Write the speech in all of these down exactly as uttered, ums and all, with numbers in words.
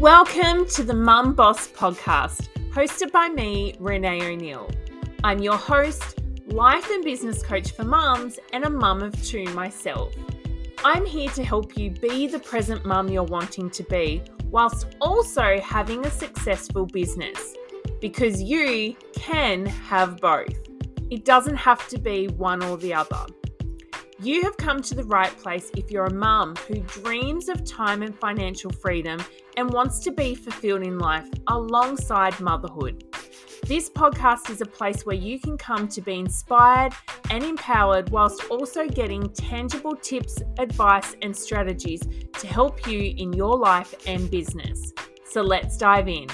Welcome to the Mum Boss Podcast, hosted by me, Renae O'Neill. I'm your host, life and business coach for mums, and a mum of two myself. I'm here to help you be the present mum you're wanting to be, whilst also having a successful business, because you can have both. It doesn't have to be one or the other. You have come to the right place if you're a mum who dreams of time and financial freedom and wants to be fulfilled in life alongside motherhood. This podcast is a place where you can come to be inspired and empowered whilst also getting tangible tips, advice and strategies to help you in your life and business. So let's dive in.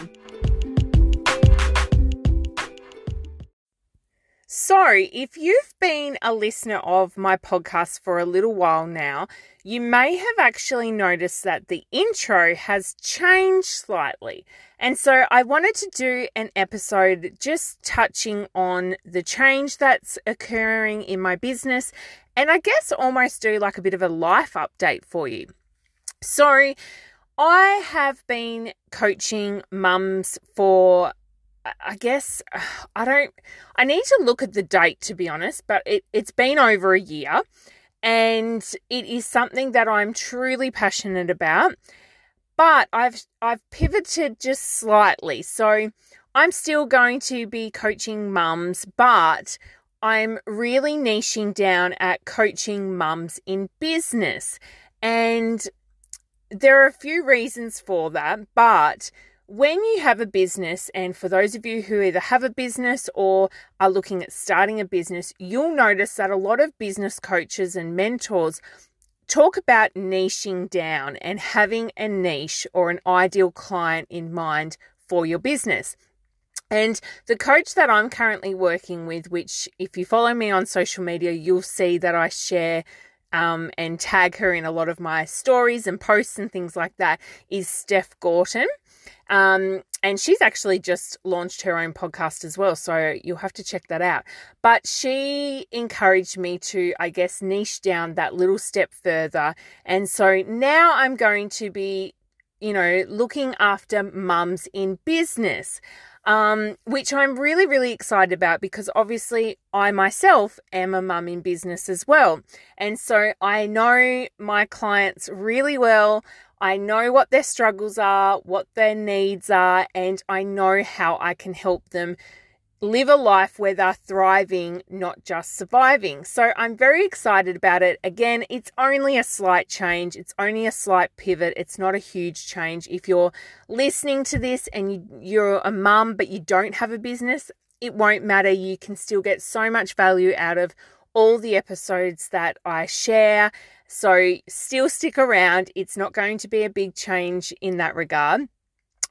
So if you've been a listener of my podcast for a little while now, you may have actually noticed that the intro has changed slightly. And so I wanted to do an episode just touching on the change that's occurring in my business, and I guess almost do like a bit of a life update for you. So I have been coaching mums for I guess I don't, I need to look at the date to be honest, but it, it's been over a year and it is something that I'm truly passionate about, but I've, I've pivoted just slightly. So I'm still going to be coaching mums, but I'm really niching down at coaching mums in business. And there are a few reasons for that, but when you have a business, and for those of you who either have a business or are looking at starting a business, you'll notice that a lot of business coaches and mentors talk about niching down and having a niche or an ideal client in mind for your business. And the coach that I'm currently working with, which if you follow me on social media, you'll see that I share um, and tag her in a lot of my stories and posts and things like that, is Steph Gorton. Um, and she's actually just launched her own podcast as well, so you'll have to check that out. But she encouraged me to, I guess, niche down that little step further. And so now I'm going to be, you know, looking after mums in business, um, which I'm really, really excited about because obviously I myself am a mum in business as well. And so I know my clients really well. I know what their struggles are, what their needs are, and I know how I can help them live a life where they're thriving, not just surviving. So I'm very excited about it. Again, it's only a slight change. It's only a slight pivot. It's not a huge change. If you're listening to this and you, you're a mum but you don't have a business, it won't matter. You can still get so much value out of all the episodes that I share. So still stick around. It's not going to be a big change in that regard,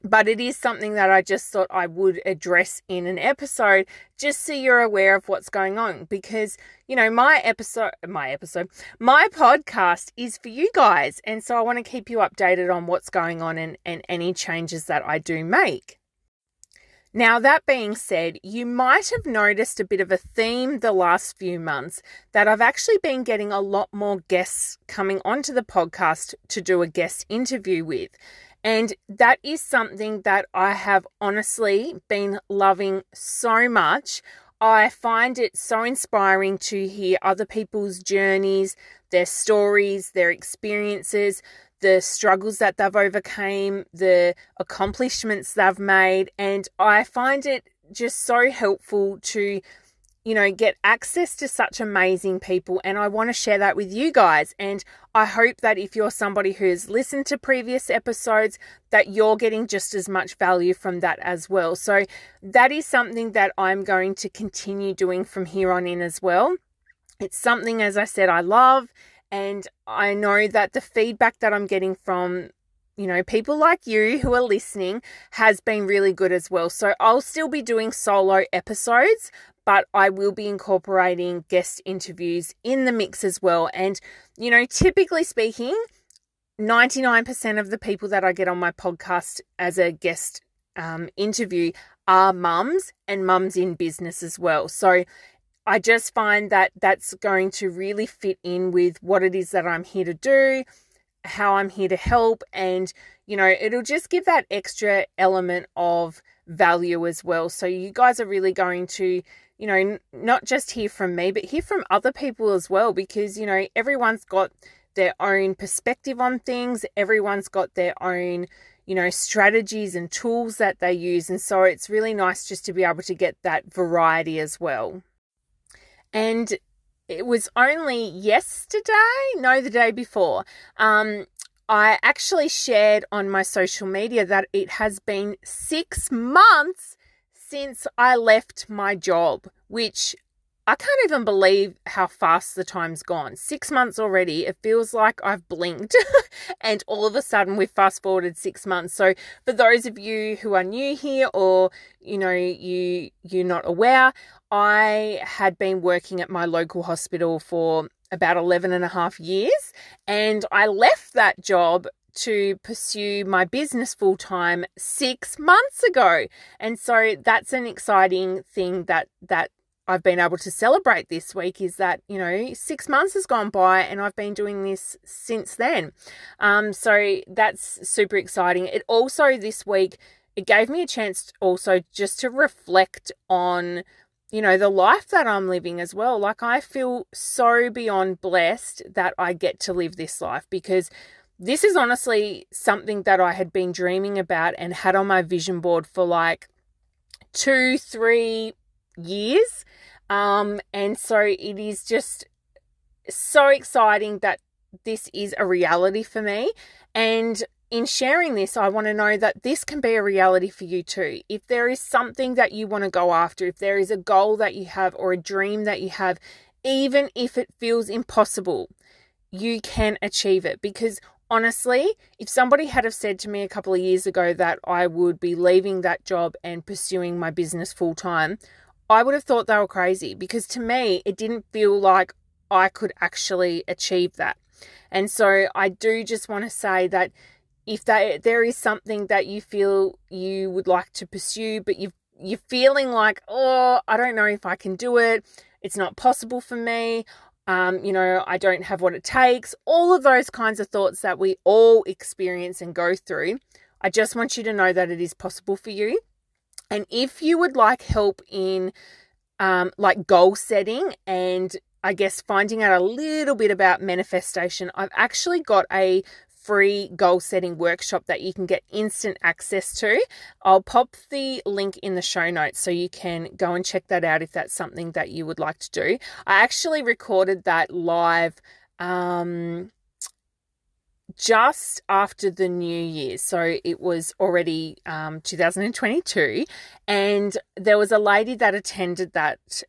but it is something that I just thought I would address in an episode just so you're aware of what's going on, because, you know, my episode, my episode, my podcast is for you guys. And so I want to keep you updated on what's going on and, and any changes that I do make. Now, that being said, you might have noticed a bit of a theme the last few months that I've actually been getting a lot more guests coming onto the podcast to do a guest interview with. And that is something that I have honestly been loving so much. I find it so inspiring to hear other people's journeys, their stories, their experiences, the struggles that they've overcome, the accomplishments they've made. And I find it just so helpful to, you know, get access to such amazing people. And I want to share that with you guys. And I hope that if you're somebody who's listened to previous episodes, that you're getting just as much value from that as well. So that is something that I'm going to continue doing from here on in as well. It's something, as I said, I love. And I know that the feedback that I'm getting from, you know, people like you who are listening has been really good as well. So I'll still be doing solo episodes, but I will be incorporating guest interviews in the mix as well. And, you know, typically speaking, ninety-nine percent of the people that I get on my podcast as a guest um, interview are mums and mums in business as well. So I just find that that's going to really fit in with what it is that I'm here to do, how I'm here to help. And, you know, it'll just give that extra element of value as well. So you guys are really going to, you know, not just hear from me, but hear from other people as well, because, you know, everyone's got their own perspective on things. Everyone's got their own, you know, strategies and tools that they use. And so it's really nice just to be able to get that variety as well. And it was only yesterday, no, the day before, um, I actually shared on my social media that it has been six months since I left my job, which I can't even believe how fast the time's gone. Six months already. It feels like I've blinked and all of a sudden we've fast forwarded six months. So for those of you who are new here, or, you know, you, you're not aware, I had been working at my local hospital for about eleven and a half years, and I left that job to pursue my business full time six months ago. And so that's an exciting thing that, that, I've been able to celebrate this week, is that, you know, six months has gone by and I've been doing this since then. Um, so that's super exciting. It also, this week, it gave me a chance also just to reflect on, you know, the life that I'm living as well. Like, I feel so beyond blessed that I get to live this life, because this is honestly something that I had been dreaming about and had on my vision board for like two, three years. Um, and so it is just so exciting that this is a reality for me. And in sharing this, I want to know that this can be a reality for you too. If there is something that you want to go after, if there is a goal that you have or a dream that you have, even if it feels impossible, you can achieve it. Because honestly, if somebody had have said to me a couple of years ago that I would be leaving that job and pursuing my business full time, I would have thought they were crazy, because to me, it didn't feel like I could actually achieve that. And so I do just want to say that if that, there is something that you feel you would like to pursue, but you've, you're feeling like, oh, I don't know if I can do it, it's not possible for me, um, you know, I don't have what it takes, all of those kinds of thoughts that we all experience and go through, I just want you to know that it is possible for you. And if you would like help in um, like goal setting and I guess finding out a little bit about manifestation, I've actually got a free goal setting workshop that you can get instant access to. I'll pop the link in the show notes so you can go and check that out if that's something that you would like to do. I actually recorded that live um, just after the new year. So it was already um, two thousand twenty-two, and there was a lady that attended that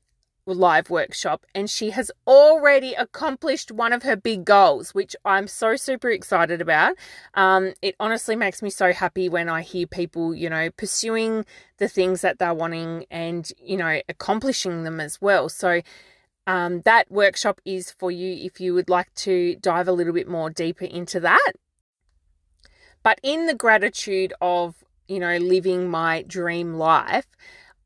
live workshop, and she has already accomplished one of her big goals, which I'm so super excited about. Um, it honestly makes me so happy when I hear people, you know, pursuing the things that they're wanting and, you know, accomplishing them as well. So Um, that workshop is for you if you would like to dive a little bit more deeper into that. But in the gratitude of, you know, living my dream life,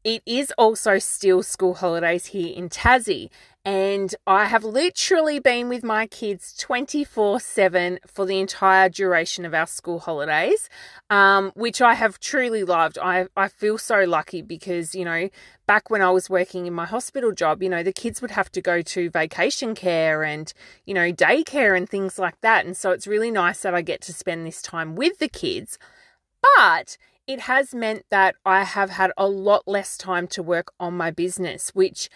it is also still school holidays here in Tassie. And I have literally been with my kids twenty-four seven for the entire duration of our school holidays, um, which I have truly loved. I, I feel so lucky because, you know, back when I was working in my hospital job, you know, the kids would have to go to vacation care and, you know, daycare and things like that. And so it's really nice that I get to spend this time with the kids. But it has meant that I have had a lot less time to work on my business, which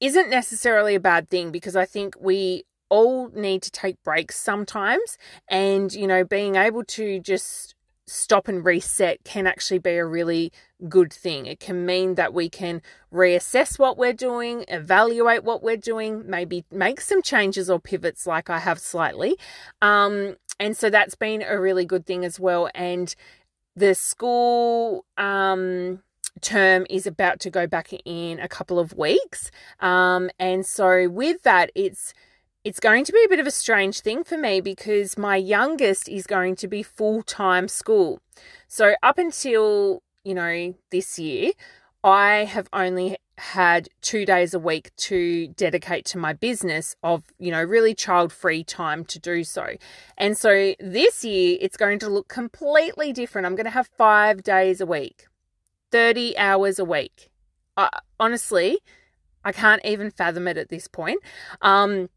isn't necessarily a bad thing, because I think we all need to take breaks sometimes, and, you know, being able to just stop and reset can actually be a really good thing. It can mean that we can reassess what we're doing, evaluate what we're doing, maybe make some changes or pivots like I have slightly. Um, and so that's been a really good thing as well. And the school um, term is about to go back in a couple of weeks. Um, and so with that, it's, it's going to be a bit of a strange thing for me, because my youngest is going to be full-time school. So up until, you know, this year, I have only had two days a week to dedicate to my business of, you know, really child-free time to do so. And so this year it's going to look completely different. I'm going to have five days a week, thirty hours a week. I, honestly, I can't even fathom it at this point. Um,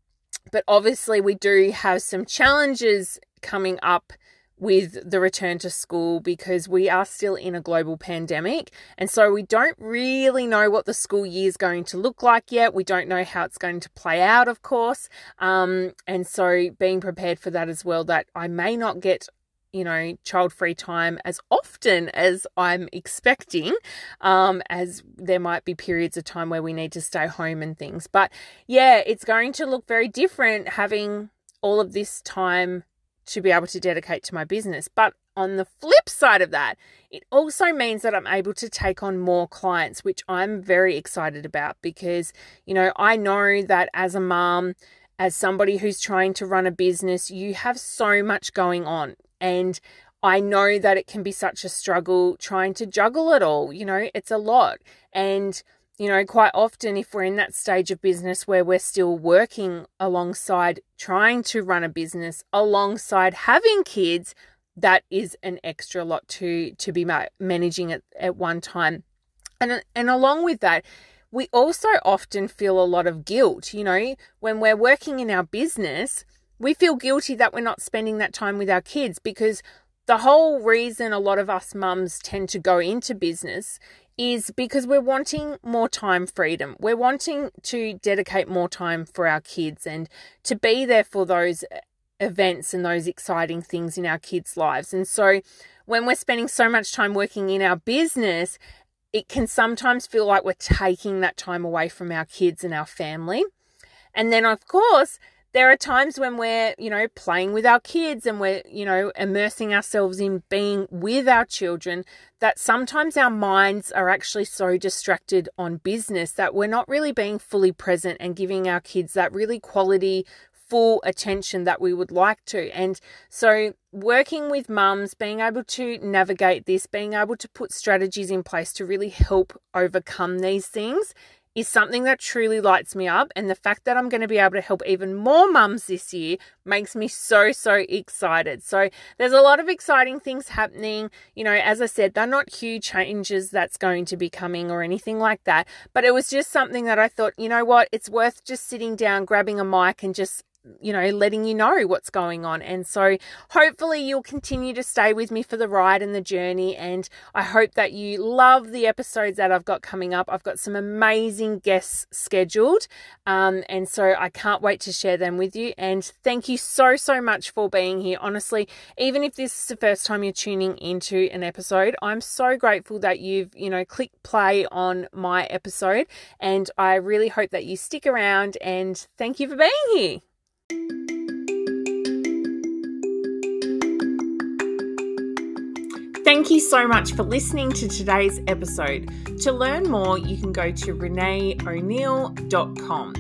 but obviously we do have some challenges coming up with the return to school, because we are still in a global pandemic. And so we don't really know what the school year is going to look like yet. We don't know how it's going to play out, of course. Um, and so being prepared for that as well, that I may not get, you know, child-free time as often as I'm expecting, um, as there might be periods of time where we need to stay home and things. But yeah, it's going to look very different having all of this time to be able to dedicate to my business. But on the flip side of that, it also means that I'm able to take on more clients, which I'm very excited about, because, you know, I know that as a mom, as somebody who's trying to run a business, you have so much going on. And I know that it can be such a struggle trying to juggle it all. You know, it's a lot. And you know, quite often if we're in that stage of business where we're still working alongside trying to run a business, alongside having kids, that is an extra lot to to be managing at, at one time. And, and along with that, we also often feel a lot of guilt. You know, when we're working in our business, we feel guilty that we're not spending that time with our kids, because the whole reason a lot of us mums tend to go into business is because we're wanting more time freedom. We're wanting to dedicate more time for our kids and to be there for those events and those exciting things in our kids' lives. And so when we're spending so much time working in our business, it can sometimes feel like we're taking that time away from our kids and our family. And then, of course, there are times when we're, you know, playing with our kids and we're, you know, immersing ourselves in being with our children, that sometimes our minds are actually so distracted on business that we're not really being fully present and giving our kids that really quality, full attention that we would like to. And so working with mums, being able to navigate this, being able to put strategies in place to really help overcome these things is something that truly lights me up. And the fact that I'm going to be able to help even more mums this year makes me so, so excited. So there's a lot of exciting things happening. You know, as I said, they're not huge changes that's going to be coming or anything like that. But it was just something that I thought, you know what, it's worth just sitting down, grabbing a mic and just, you know, letting you know what's going on. And so hopefully you'll continue to stay with me for the ride and the journey. And I hope that you love the episodes that I've got coming up. I've got some amazing guests scheduled. Um, and so I can't wait to share them with you. And thank you so, so much for being here. Honestly, even if this is the first time you're tuning into an episode, I'm so grateful that you've, you know, clicked play on my episode. And I really hope that you stick around, and thank you for being here. Thank you so much for listening to today's episode. To learn more, you can go to renee o'neill dot com.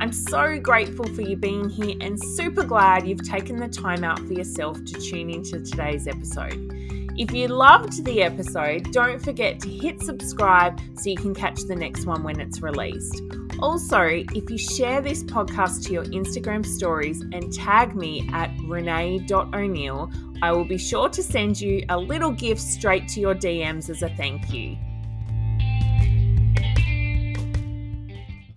I'm so grateful for you being here and super glad you've taken the time out for yourself to tune into today's episode. If you loved the episode, don't forget to hit subscribe so you can catch the next one when it's released. Also, if you share this podcast to your Instagram stories and tag me at renee dot o'neill, I will be sure to send you a little gift straight to your D Ms as a thank you.